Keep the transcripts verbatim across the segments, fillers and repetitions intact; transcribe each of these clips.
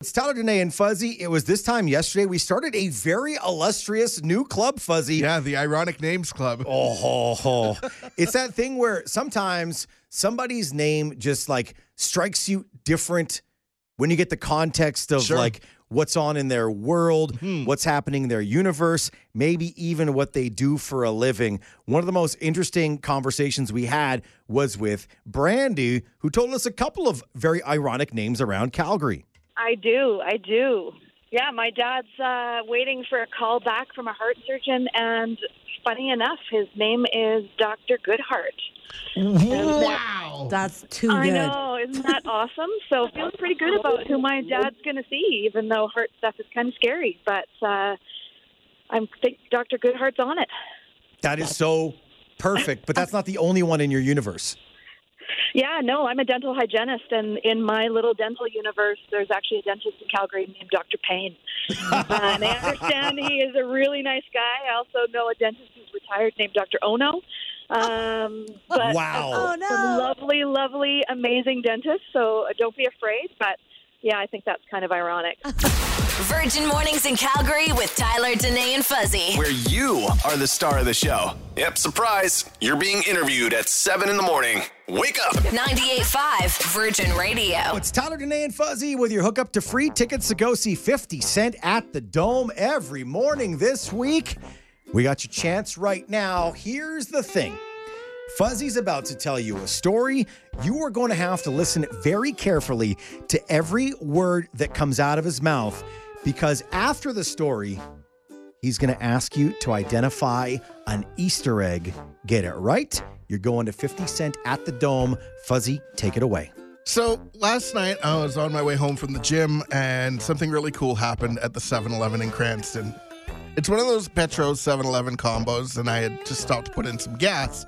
It's Tyler Dene and Fuzzy. It was this time yesterday we started a very illustrious new club, Fuzzy. Yeah, the Ironic Names Club. Oh, ho, ho. It's that thing where sometimes somebody's name just like strikes you different when you get the context of sure. like what's on in their world, mm-hmm. what's happening in their universe, maybe even what they do for a living. One of the most interesting conversations we had was with Brandy, who told us a couple of very ironic names around Calgary. I do. I do. Yeah, my dad's uh, waiting for a call back from a heart surgeon, and funny enough, his name is Doctor Goodheart. Wow. That's too good. I know. Isn't that awesome? So feeling pretty good about who my dad's going to see, even though heart stuff is kind of scary. But uh, I think Doctor Goodheart's on it. That is so perfect, but that's not the only one in your universe. Yeah, no, I'm a dental hygienist, and in my little dental universe, there's actually a dentist in Calgary named Doctor Payne. uh, and I understand he is a really nice guy. I also know a dentist who's retired named Doctor Ono. Um, but wow. A, oh, no. a lovely, lovely, amazing dentist, so don't be afraid. But, yeah, I think that's kind of ironic. Virgin Mornings in Calgary with Tyler, Dene, and Fuzzy. Where you are the star of the show. Yep, surprise. You're being interviewed at seven in the morning. Wake up. ninety-eight point five Virgin Radio. It's Tyler, Dene, and Fuzzy with your hookup to free tickets to go see fifty cent at the Dome every morning this week. We got your chance right now. Here's the thing. Fuzzy's about to tell you a story. You are going to have to listen very carefully to every word that comes out of his mouth, because after the story, he's going to ask you to identify an Easter egg. Get it right? You're going to fifty cent at the Dome. Fuzzy, take it away. So last night, I was on my way home from the gym, and something really cool happened at the seven eleven in Cranston. It's one of those Petro seven eleven combos, and I had just stopped to put in some gas.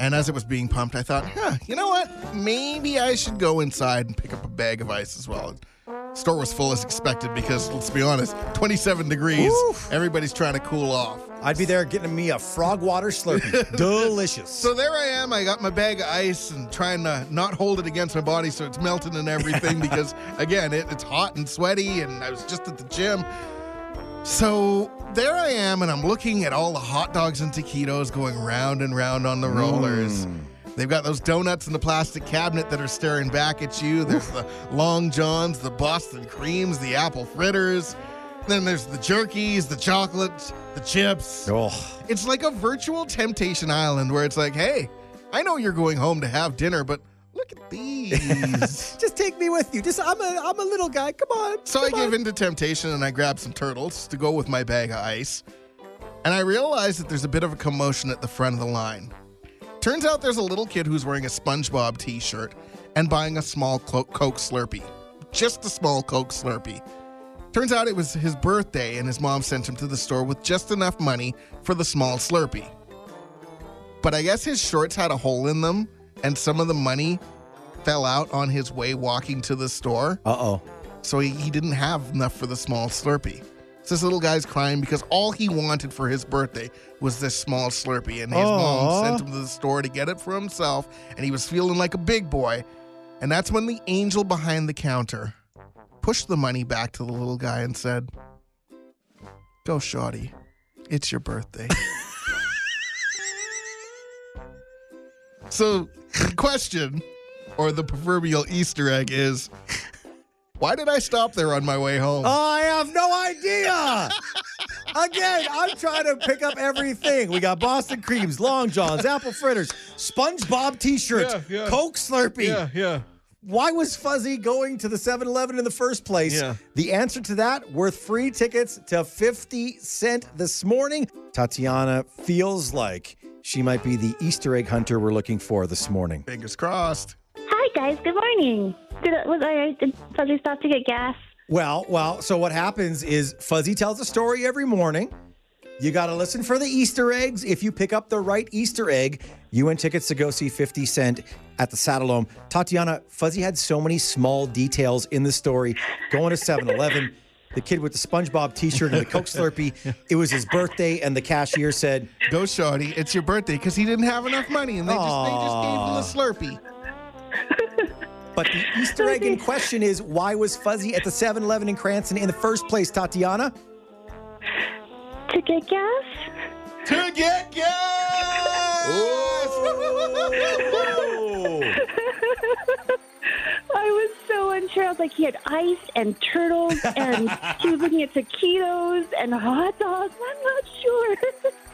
And as it was being pumped, I thought, huh, you know what? Maybe I should go inside and pick up a bag of ice as well. The store was full as expected because, let's be honest, twenty-seven degrees. Oof. Everybody's trying to cool off. I'd be there getting me a frog water Slurpee. Delicious. So there I am. I got my bag of ice and trying to not hold it against my body so it's melting and everything because, again, it, it's hot and sweaty, and I was just at the gym. So there I am, and I'm looking at all the hot dogs and taquitos going round and round on the rollers. Mm. They've got those donuts in the plastic cabinet that are staring back at you. There's the Long Johns, the Boston Creams, the apple fritters. Then there's the jerkies, the chocolates, the chips. Oh. It's like a virtual temptation island where it's like, hey, I know you're going home to have dinner, but look at these. Just take me with you. Just I'm a I'm a little guy. Come on. So come I gave on. in to temptation, and I grabbed some turtles to go with my bag of ice. And I realized that there's a bit of a commotion at the front of the line. Turns out there's a little kid who's wearing a SpongeBob t-shirt and buying a small Coke Slurpee. Just a small Coke Slurpee. Turns out it was his birthday, and his mom sent him to the store with just enough money for the small Slurpee. But I guess his shorts had a hole in them, and some of the money fell out on his way walking to the store. Uh-oh. So he, he didn't have enough for the small Slurpee. So this little guy's crying because all he wanted for his birthday was this small Slurpee. And his Aww. mom sent him to the store to get it for himself. And he was feeling like a big boy. And that's when the angel behind the counter pushed the money back to the little guy and said, "Go, shawty. It's your birthday." So the question, or the proverbial Easter egg, is, why did I stop there on my way home? Oh, I have no idea. Again, I'm trying to pick up everything. We got Boston Creams, Long Johns, apple fritters, SpongeBob t-shirts, yeah, yeah. Coke Slurpee. Yeah, yeah. Why was Fuzzy going to the seven eleven in the first place? Yeah. The answer to that, worth free tickets to fifty cent this morning. Tatiana feels like she might be the Easter egg hunter we're looking for this morning. Fingers crossed. Hi, guys. Good morning. Did, was I, did Fuzzy stop to get gas? Well, well, so what happens is Fuzzy tells a story every morning. You got to listen for the Easter eggs. If you pick up the right Easter egg, you win tickets to go see fifty cent at the Saddledome. Tatiana, Fuzzy had so many small details in the story. Going to seven eleven, the kid with the SpongeBob t-shirt and the Coke Slurpee, it was his birthday, and the cashier said, "Go, shawty, it's your birthday," because he didn't have enough money, and they just, they just gave him the Slurpee. But the Easter egg in question is, why was Fuzzy at the seven eleven in Cranston in the first place, Tatiana? To get gas. To get gas! Oh. I was so unsure. I was like, he had ice and turtles, and he was looking at taquitos and hot dogs. I'm not sure.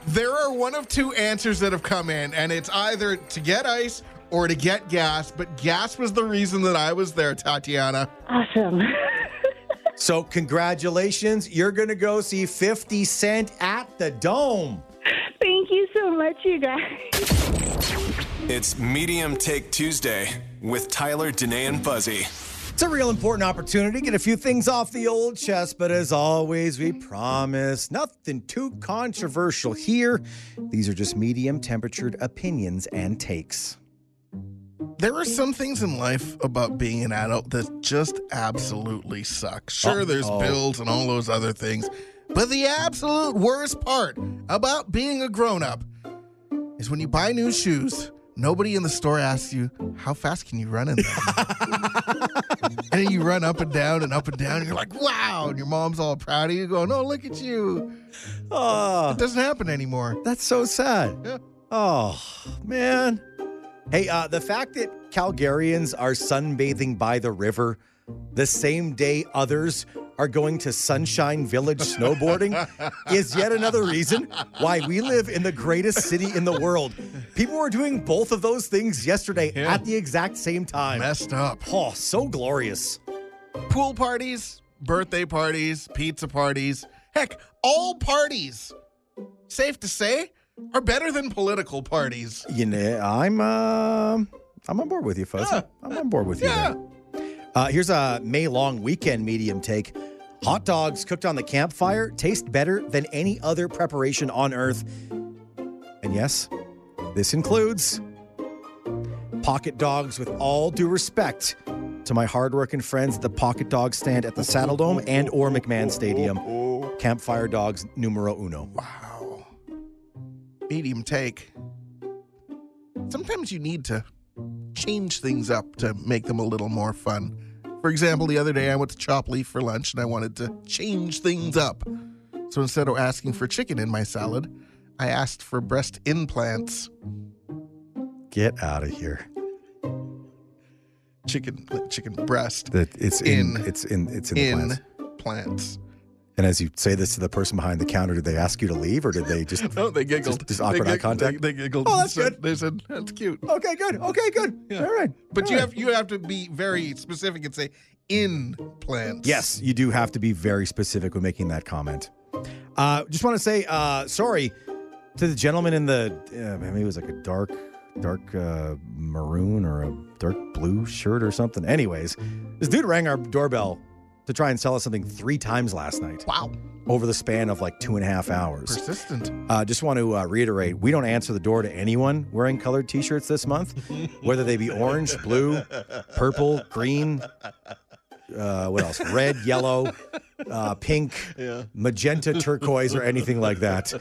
There are one of two answers that have come in, and it's either to get ice or to get gas, but gas was the reason that I was there, Tatiana. Awesome. So congratulations. You're going to go see fifty Cent at the Dome. Thank you so much, you guys. It's Medium Take Tuesday with Tyler, Dene, and Fuzzy. It's a real important opportunity to get a few things off the old chest, but as always, we promise nothing too controversial here. These are just medium-temperatured opinions and takes. There are some things in life about being an adult that just absolutely suck. Sure, oh, there's oh. bills and all those other things, but the absolute worst part about being a grown-up is when you buy new shoes, nobody in the store asks you, how fast can you run in them? And then you run up and down and up and down, and you're like, wow, and your mom's all proud of you going, oh, look at you. Oh, it doesn't happen anymore. That's so sad. Yeah. Oh, man. Hey, uh, the fact that Calgarians are sunbathing by the river the same day others are going to Sunshine Village snowboarding is yet another reason why we live in the greatest city in the world. People were doing both of those things yesterday yeah. at the exact same time. Messed up. Oh, so glorious. Pool parties, birthday parties, pizza parties. Heck, all parties, safe to say, are better than political parties. You know, I'm, uh, I'm on board with you, Fuzzy. Yeah. I'm on board with you yeah. there. Uh, here's a May-long weekend medium take. Hot dogs cooked on the campfire taste better than any other preparation on earth. And yes, this includes pocket dogs, with all due respect to my hardworking friends at the pocket dog stand at the Saddledome and or McMahon Stadium. Campfire dogs numero uno. Wow. Medium take. Sometimes you need to change things up to make them a little more fun. For example, the other day I went to Chop Leaf for lunch and I wanted to change things up. So instead of asking for chicken in my salad, I asked for breast implants. Get out of here. Chicken, chicken breast. That it's in, in it's in, it's in, in the plants. plants. And as you say this to the person behind the counter, did they ask you to leave, or did they just... No, they giggled. Just, just awkward eye contact? They, they giggled. Oh, that's good. They said, that's cute. Okay, good. Okay, good. Yeah. All right. But All you right. have you have to be very specific and say, in plants. Yes, you do have to be very specific when making that comment. Uh, just want to say, uh, sorry to the gentleman in the... Uh, maybe it was like a dark, dark uh, maroon or a dark blue shirt or something. Anyways, this dude rang our doorbell to try and sell us something three times last night. Wow. Over the span of like two and a half hours. Persistent. Uh, just want to uh, reiterate, we don't answer the door to anyone wearing colored T-shirts this month, whether they be orange, blue, purple, green, uh, what else? Red, yellow, uh, pink, yeah. magenta, turquoise, or anything like that.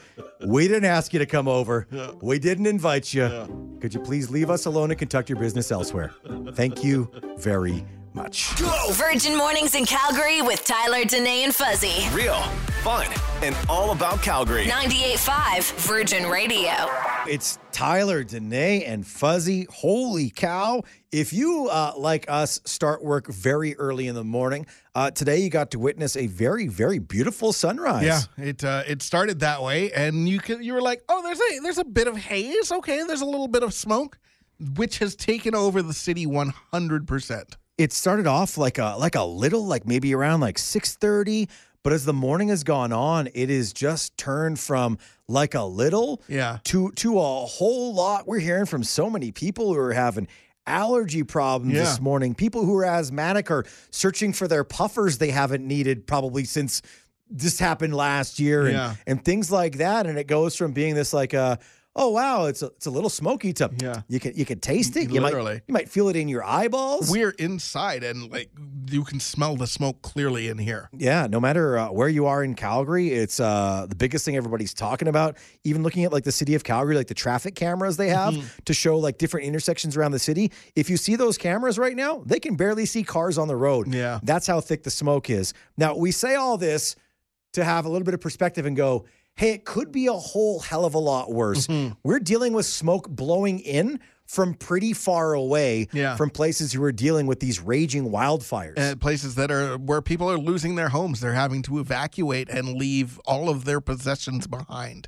We didn't ask you to come over. Yeah. We didn't invite you. Yeah. Could you please leave us alone and conduct your business elsewhere? Thank you very much. Much. Go! Virgin Mornings in Calgary with Tyler, Dene, and Fuzzy. Real, fun, and all about Calgary. ninety-eight point five Virgin Radio. It's Tyler, Dene, and Fuzzy. Holy cow. If you, uh, like us, start work very early in the morning, uh, today you got to witness a very, very beautiful sunrise. Yeah, it uh, it started that way, and you could, you were like, oh, there's a there's a bit of haze, okay, there's a little bit of smoke, which has taken over the city one hundred percent. It started off like a like a little, like maybe around like six thirty, but as the morning has gone on, it is just turned from like a little yeah. to to a whole lot. We're hearing from so many people who are having allergy problems yeah. this morning. People who are asthmatic are searching for their puffers they haven't needed probably since this happened last year and, yeah. and things like that. And it goes from being this like a, oh wow, it's a, it's a little smoky to yeah. you can you can taste it. You Literally. might you might feel it in your eyeballs. We're inside and like you can smell the smoke clearly in here. Yeah, no matter uh, where you are in Calgary, it's uh, the biggest thing everybody's talking about. Even looking at like the city of Calgary, like the traffic cameras they have mm-hmm. to show like different intersections around the city. If you see those cameras right now, they can barely see cars on the road. Yeah. That's how thick the smoke is. Now, we say all this to have a little bit of perspective and go, hey, it could be a whole hell of a lot worse. Mm-hmm. We're dealing with smoke blowing in from pretty far away yeah. from places who are dealing with these raging wildfires. And places that are where people are losing their homes. They're having to evacuate and leave all of their possessions behind.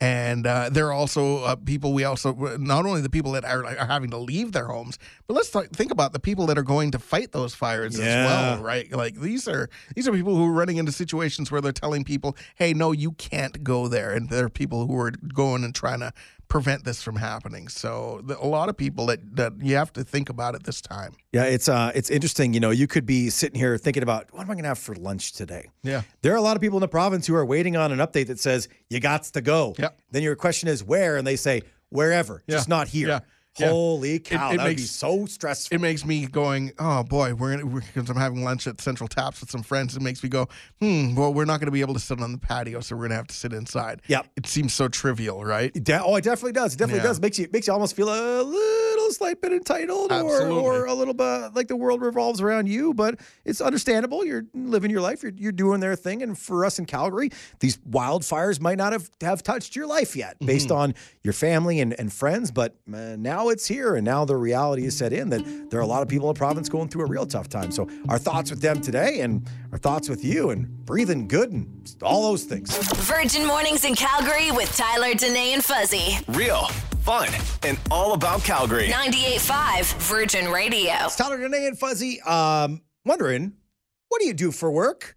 And uh, there are also uh, people we also, not only the people that are, are having to leave their homes, but let's th- think about the people that are going to fight those fires yeah. as well, right? Like these are these are people who are running into situations where they're telling people, hey, no, you can't go there. And there are people who are going and trying to prevent this from happening. So a lot of people that, that you have to think about at this time. Yeah, it's uh, it's interesting. You know, you could be sitting here thinking about, what am I going to have for lunch today? Yeah. There are a lot of people in the province who are waiting on an update that says, you gots to go. Yep. Then your question is where? And they say, wherever, yeah. just not here. Yeah. Holy yeah. cow, it, it that makes, would be so stressful. It makes me going, oh, boy, we're because I'm having lunch at Central Taps with some friends. It makes me go, hmm, well, we're not going to be able to sit on the patio, so we're going to have to sit inside. Yeah. It seems so trivial, right? De- oh, it definitely does. It definitely yeah. does. Makes you makes you almost feel a little slight bit entitled or, or a little bit like the world revolves around you, but it's understandable. You're living your life. You're, you're doing their thing, and for us in Calgary, these wildfires might not have, have touched your life yet mm-hmm. based on your family and, and friends, but uh, now it's here, and now the reality is set in that there are a lot of people in the province going through a real tough time. So our thoughts with them today and our thoughts with you and breathing good and all those things. Virgin Mornings in Calgary with Tyler Dene and Fuzzy. Real, fun, and all about Calgary. ninety-eight point five Virgin Radio. It's Tyler Dene and Fuzzy. Um, wondering, what do you do for work?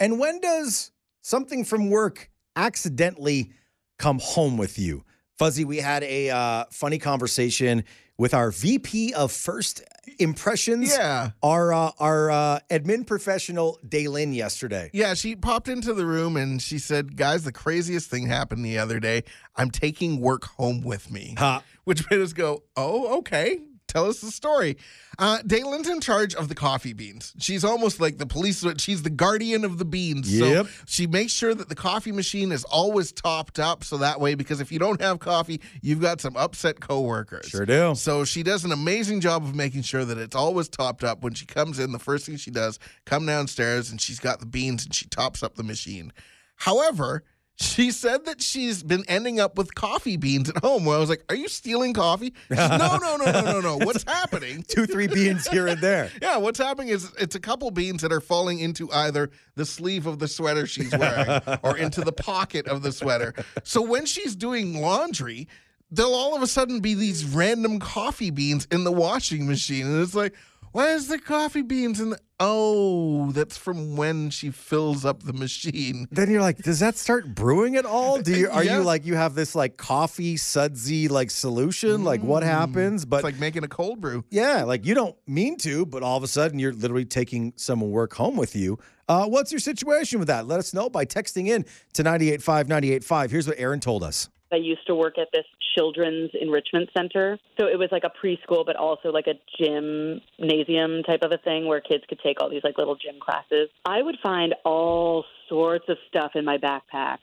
And when does something from work accidentally come home with you? Fuzzy, we had a uh, funny conversation with our V P of First Impressions, yeah. our uh, our uh, admin professional, Daylin, yesterday. Yeah, she popped into the room and she said, guys, the craziest thing happened the other day. I'm taking work home with me, huh. which made us go, oh, okay. Tell us the story. Uh, Daylin's in charge of the coffee beans. She's almost like the police. She's the guardian of the beans. Yep. So she makes sure that the coffee machine is always topped up. So that way, because if you don't have coffee, you've got some upset coworkers. Sure do. So she does an amazing job of making sure that it's always topped up. When she comes in, the first thing she does, come downstairs and she's got the beans and she tops up the machine. However, she said that she's been ending up with coffee beans at home. Where I was like, are you stealing coffee? She's, no, no, no, no, no, no. What's happening? Two, three beans here and there. Yeah, what's happening is it's a couple beans that are falling into either the sleeve of the sweater she's wearing or into the pocket of the sweater. So when she's doing laundry, there'll all of a sudden be these random coffee beans in the washing machine. And it's like, why is the coffee beans in the... Oh, that's from when she fills up the machine. Then you're like, does that start brewing at all? Do you, Are yeah. you like, you have this like coffee sudsy like solution? Mm. Like what happens? But it's like making a cold brew. Yeah, like you don't mean to, but all of a sudden you're literally taking some work home with you. Uh, what's your situation with that? Let us know by texting in to nine eight five nine eight five. Here's what Erin told us. I used to work at this children's enrichment center. So it was like a preschool, but also like a gymnasium type of a thing where kids could take all these like little gym classes. I would find all sorts of stuff in my backpack,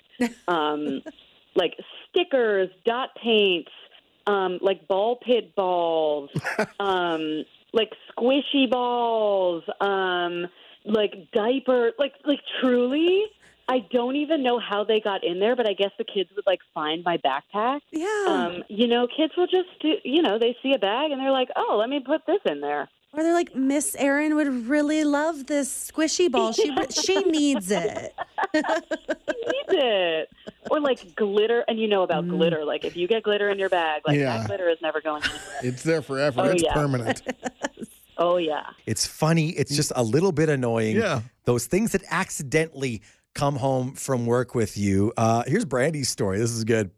um, like stickers, dot paints, um, like ball pit balls, um, like squishy balls, um, like diaper, like, like truly... I don't even know how they got in there, but I guess the kids would, like, find my backpack. Yeah. Um, you know, kids will just do, you know, they see a bag and they're like, oh, let me put this in there. Or they're like, Miss Erin would really love this squishy ball. She she needs it. She needs it. Or, like, glitter. And you know about mm. glitter. Like, if you get glitter in your bag, like, yeah. that glitter is never going anywhere. It's there forever. Oh, it's yeah. permanent. Oh, yeah. It's funny. It's just a little bit annoying. Yeah. Those things that accidentally come home from work with you. Uh, here's Brandy's story. This is good.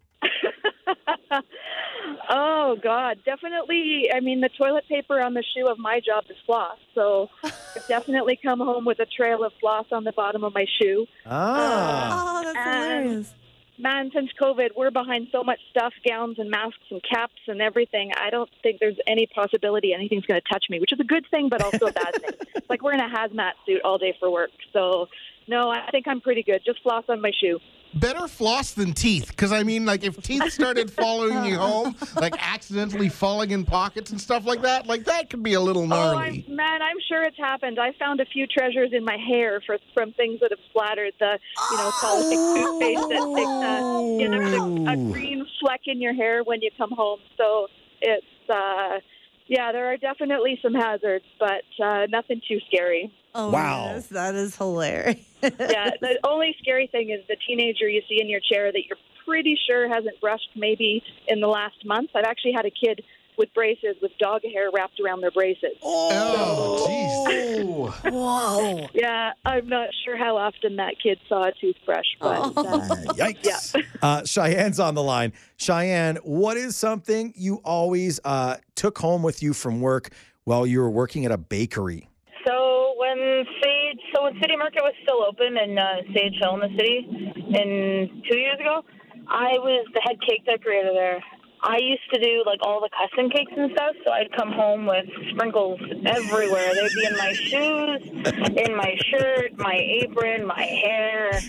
Oh, God. Definitely. I mean, the toilet paper on the shoe of my job is floss. So I've definitely come home with a trail of floss on the bottom of my shoe. Ah. Um, oh, that's hilarious. man, since COVID, we're behind so much stuff, gowns and masks and caps and everything. I don't think there's any possibility anything's going to touch me, which is a good thing, but also a bad thing. It's like we're in a hazmat suit all day for work. So, no, I think I'm pretty good. Just floss on my shoe. Better floss than teeth, because, I mean, like, if teeth started following you home, like, accidentally falling in pockets and stuff like that, like, that could be a little gnarly. Oh, I'm, man, I'm sure it's happened. I found a few treasures in my hair for, from things that have splattered the, you know, toxic toothpaste that takes a, you know, a green fleck in your hair when you come home. So it's, uh, yeah, there are definitely some hazards, but uh, nothing too scary. Oh, wow. Yes, that is hilarious. Yeah, the only scary thing is the teenager you see in your chair that you're pretty sure hasn't brushed maybe in the last month. I've actually had a kid with braces with dog hair wrapped around their braces. Oh, jeez. So, wow. Yeah, I'm not sure how often that kid saw a toothbrush, but oh. uh, yikes. Yeah. Uh, Cheyenne's on the line. Cheyenne, what is something you always uh, took home with you from work while you were working at a bakery? So when Sage, so when City Market was still open in uh, Sage Hill in the city, in two years ago, I was the head cake decorator there. I used to do like all the custom cakes and stuff, so I'd come home with sprinkles everywhere. They'd be in my shoes, in my shirt, my apron, my hair.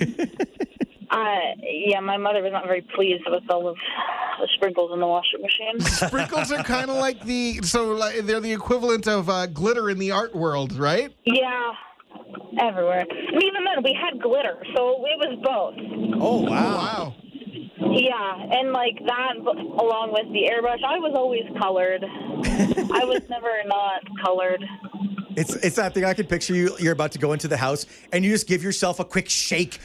Uh, yeah, my mother was not very pleased with all of the sprinkles in the washing machine. Sprinkles are kind of like the, so like, they're the equivalent of uh, glitter in the art world, right? Yeah, everywhere. And even then, we had glitter, so it was both. Oh, wow. Wow. Yeah, and like that, along with the airbrush, I was always colored. I was never not colored. It's it's that thing I can picture you. You're about to go into the house, and you just give yourself a quick shake.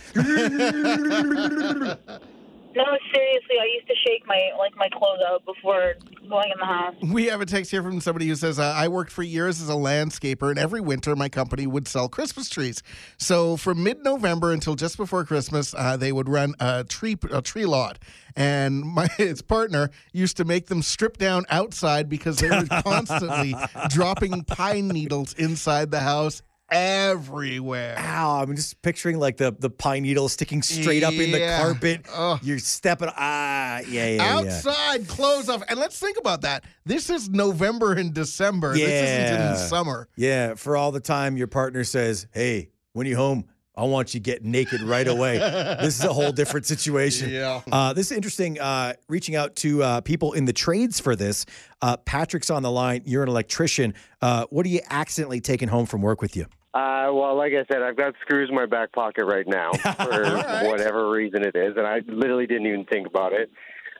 No, seriously, I used to shake my like my clothes out before going in the house. We have a text here from somebody who says, uh, I worked for years as a landscaper, and every winter my company would sell Christmas trees. So from mid-November until just before Christmas, uh, they would run a tree a tree lot. And my its partner used to make them strip down outside because they were constantly dropping pine needles inside the house. Everywhere. Ow, I'm just picturing like the, the pine needle sticking straight up yeah. in the carpet. Ugh. You're stepping, ah, yeah, yeah, outside, yeah. clothes off. And let's think about that. This is November and December. Yeah. This isn't in the summer. Yeah, for all the time your partner says, hey, when you home, I want you to get naked right away. This is a whole different situation. Yeah. Uh, this is interesting, uh, reaching out to uh, people in the trades for this. Uh, Patrick's on the line. You're an electrician. Uh, what are you accidentally taking home from work with you? Uh, well, like I said, I've got screws in my back pocket right now for right. whatever reason it is, and I literally didn't even think about it.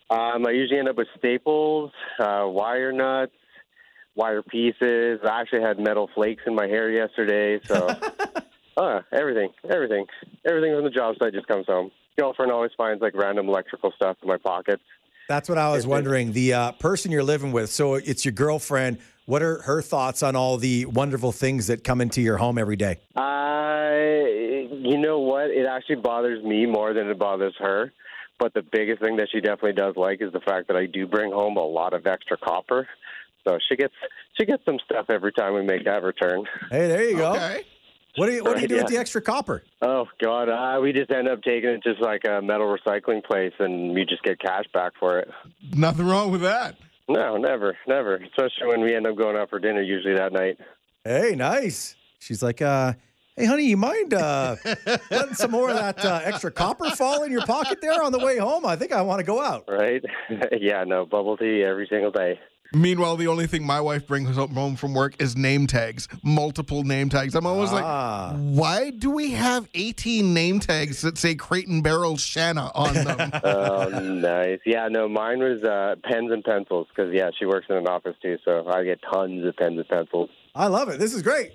Um, I usually end up with staples, uh, wire nuts, wire pieces. I actually had metal flakes in my hair yesterday, so uh, everything, everything, everything on the job site just comes home. Girlfriend always finds like random electrical stuff in my pockets. That's what I was wondering. The uh, person you're living with, so it's your girlfriend. What are her thoughts on all the wonderful things that come into your home every day? Uh, you know what? It actually bothers me more than it bothers her. But the biggest thing that she definitely does like is the fact that I do bring home a lot of extra copper. So she gets she gets some stuff every time we make that return. Hey, there you go. Okay. What do you, what do, you do yeah. with the extra copper? Oh, God. Uh, we just end up taking it to like a metal recycling place, and we just get cash back for it. Nothing wrong with that. No, never, never. Especially when we end up going out for dinner usually that night. Hey, nice. She's like, uh, hey, honey, you mind uh, letting some more of that uh, extra copper fall in your pocket there on the way home? I think I want to go out. Right? Yeah, no, bubble tea every single day. Meanwhile, the only thing my wife brings home from work is name tags, multiple name tags. I'm always ah. like, why do we have eighteen name tags that say Crate and Barrel Shanna on them? Oh, nice. Yeah, no, mine was uh, pens and pencils because, yeah, she works in an office too, so I get tons of pens and pencils. I love it. This is great.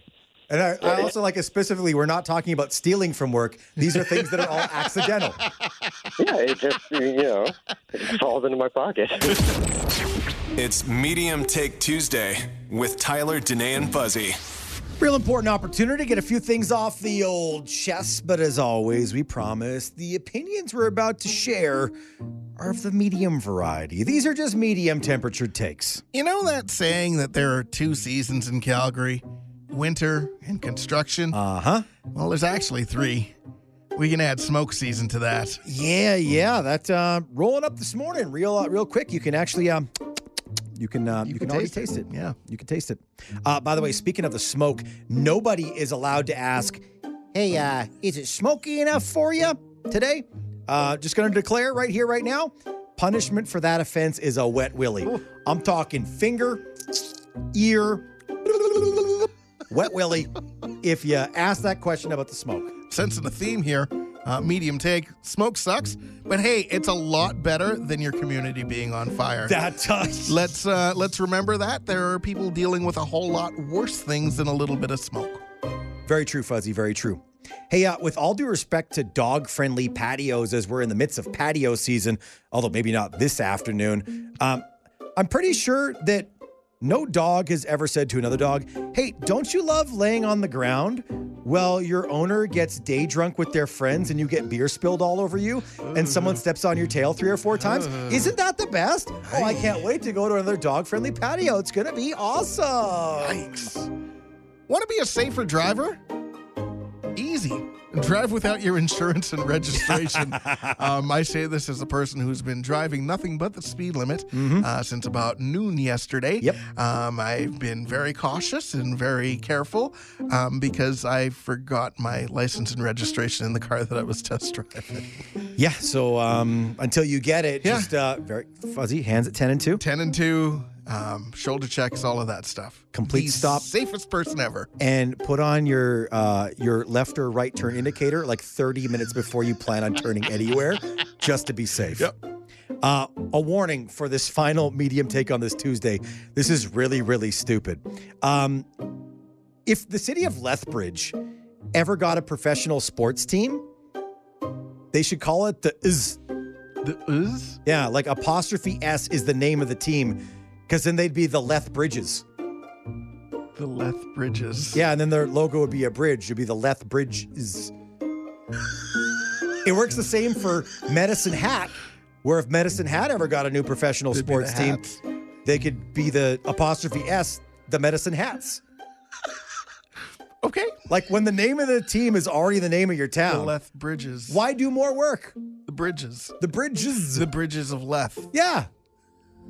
And I, I also like it specifically, we're not talking about stealing from work. These are things that are all accidental. Yeah, it just, you know, it falls into my pocket. It's Medium Take Tuesday with Tyler, Dene, and Fuzzy. Real important opportunity to get a few things off the old chest. But as always, we promise the opinions we're about to share are of the medium variety. These are just medium temperature takes. You know that saying that there are two seasons in Calgary? Winter and construction? Uh-huh. Well, there's actually three. We can add smoke season to that. Yeah, yeah. That uh, rolling up this morning real uh, real quick. You can actually... Um, You can uh, you, you can, can already taste it. taste it. Yeah, you can taste it. Uh, by the way, speaking of the smoke, nobody is allowed to ask, hey, uh, is it smoky enough for you today? Uh, just going to declare right here, right now, punishment for that offense is a wet willy. Ooh. I'm talking finger, ear, wet willy, if you ask that question about the smoke. Sensing the theme here. Uh, medium take. Smoke sucks, but hey, it's a lot better than your community being on fire. That does. Let's uh, let's remember that there are people dealing with a whole lot worse things than a little bit of smoke. Very true, Fuzzy. Very true. Hey, uh, with all due respect to dog-friendly patios, as we're in the midst of patio season, although maybe not this afternoon, um, I'm pretty sure that no dog has ever said to another dog, hey, don't you love laying on the ground? Well, your owner gets day drunk with their friends and you get beer spilled all over you and someone steps on your tail three or four times. Isn't that the best? Oh, I can't wait to go to another dog-friendly patio. It's going to be awesome. Yikes. Want to be a safer driver? Easy. Drive without your insurance and registration. um, I say this as a person who's been driving nothing but the speed limit mm-hmm. uh, since about noon yesterday. Yep. Um, I've been very cautious and very careful um, because I forgot my license and registration in the car that I was test driving. Yeah, so um, until you get it, yeah. just uh, very fuzzy, hands at ten and two. ten and two. Um, shoulder checks, all of that stuff. Complete the stop. Safest person ever. And put on your uh, your left or right turn indicator like thirty minutes before you plan on turning anywhere, just to be safe. Yep. Uh, a warning for this final medium take on this Tuesday. This is really, really stupid. Um, if the city of Lethbridge ever got a professional sports team, they should call it the Is. The Is? Yeah, like apostrophe S is the name of the team. Because then they'd be the Lethbridges. The Lethbridges. Yeah, and then their logo would be a bridge. It'd be the Lethbridges. It works the same for Medicine Hat, where if Medicine Hat ever got a new professional It'd sports the team, they could be the apostrophe S, the Medicine Hats. Okay. Like when the name of the team is already the name of your town. The Lethbridges. Why do more work? The bridges. The bridges. The bridges of Leth. Yeah.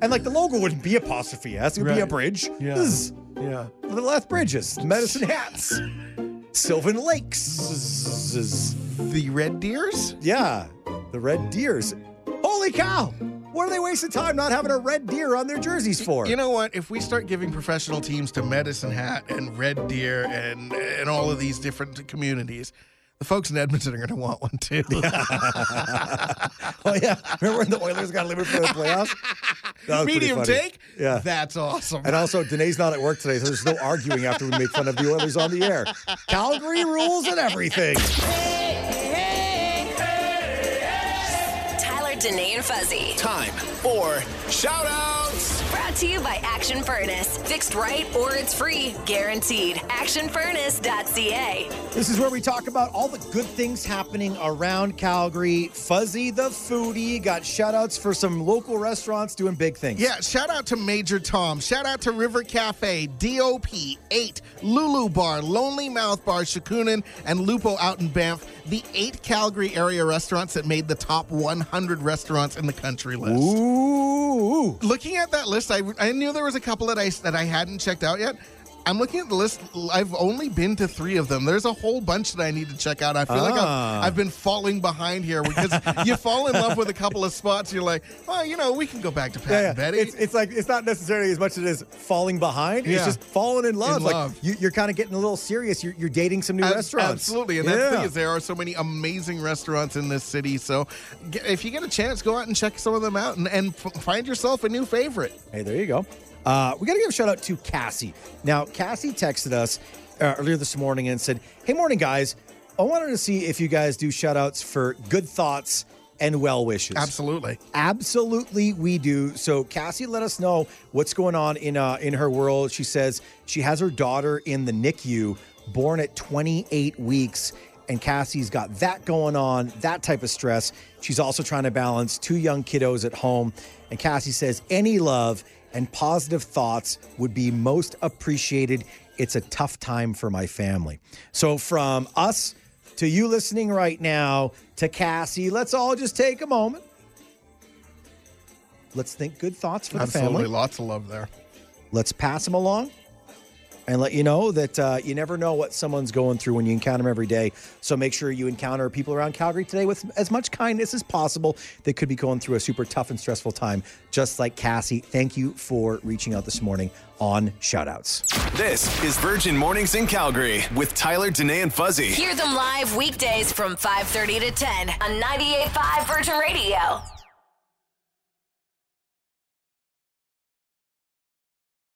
And, like, the logo wouldn't be apostrophe S. It would right. be a bridge. Yeah. Zzz. Yeah. The Lethbridges. Medicine Hats. Sylvan Lakes. Zzz. The Red Deers? Yeah. The Red Deers. Holy cow. What are they wasting time not having a red deer on their jerseys for? You know what? If we start giving professional teams to Medicine Hat and Red Deer and, and all of these different communities... The folks in Edmonton are going to want one, too. Yeah. Oh, yeah. Remember when the Oilers got eliminated for the playoffs? Medium take? Yeah. That's awesome. And also, Danae's not at work today, so there's no arguing after we make fun of the Oilers on the air. Calgary rules and everything. Hey, hey, hey, hey. Tyler, Dene, and Fuzzy. Time for shout-outs. Brought to you by Action Furnace. Fixed right or it's free. Guaranteed. action furnace dot c a. This is where we talk about all the good things happening around Calgary. Fuzzy the foodie got shout-outs for some local restaurants doing big things. Yeah, shout-out to Major Tom. Shout-out to River Cafe, D O P eight, Lulu Bar, Lonely Mouth Bar, Shakunin, and Lupo out in Banff. The eight Calgary area restaurants that made the top one hundred restaurants in the country list. Ooh. Looking at that list, I, I knew there was a couple that I, that I hadn't checked out yet. I'm looking at the list. I've only been to three of them. There's a whole bunch that I need to check out. I feel ah. like I've, I've been falling behind here because you fall in love with a couple of spots. You're like, well, you know, we can go back to Pat yeah, yeah. and Betty. It's, it's like it's not necessarily as much as falling behind. Yeah. It's just falling in love. In like love. You, you're kind of getting a little serious. You're, you're dating some new uh, restaurants. Absolutely. And yeah. that's the thing is there are so many amazing restaurants in this city. So get, if you get a chance, go out and check some of them out and, and f- find yourself a new favorite. Hey, there you go. Uh, we got to give a shout-out to Cassie. Now, Cassie texted us uh, earlier this morning and said, hey, morning, guys. I wanted to see if you guys do shout-outs for good thoughts and well wishes. Absolutely. Absolutely we do. So, Cassie let us know what's going on in uh, in her world. She says she has her daughter in the N I C U, born at twenty-eight weeks, and Cassie's got that going on, that type of stress. She's also trying to balance two young kiddos at home. And Cassie says any love and positive thoughts would be most appreciated. It's a tough time for my family. So from us to you listening right now, to Cassie, let's all just take a moment. Let's think good thoughts for Absolutely. the family. Absolutely, lots of love there. Let's pass them along and let you know that uh, you never know what someone's going through when you encounter them every day. So make sure you encounter people around Calgary today with as much kindness as possible. They could be going through a super tough and stressful time, just like Cassie. Thank you for reaching out this morning on Shoutouts. This is Virgin Mornings in Calgary with Tyler Dene and Fuzzy. Hear them live weekdays from five thirty to ten on ninety-eight point five Virgin Radio.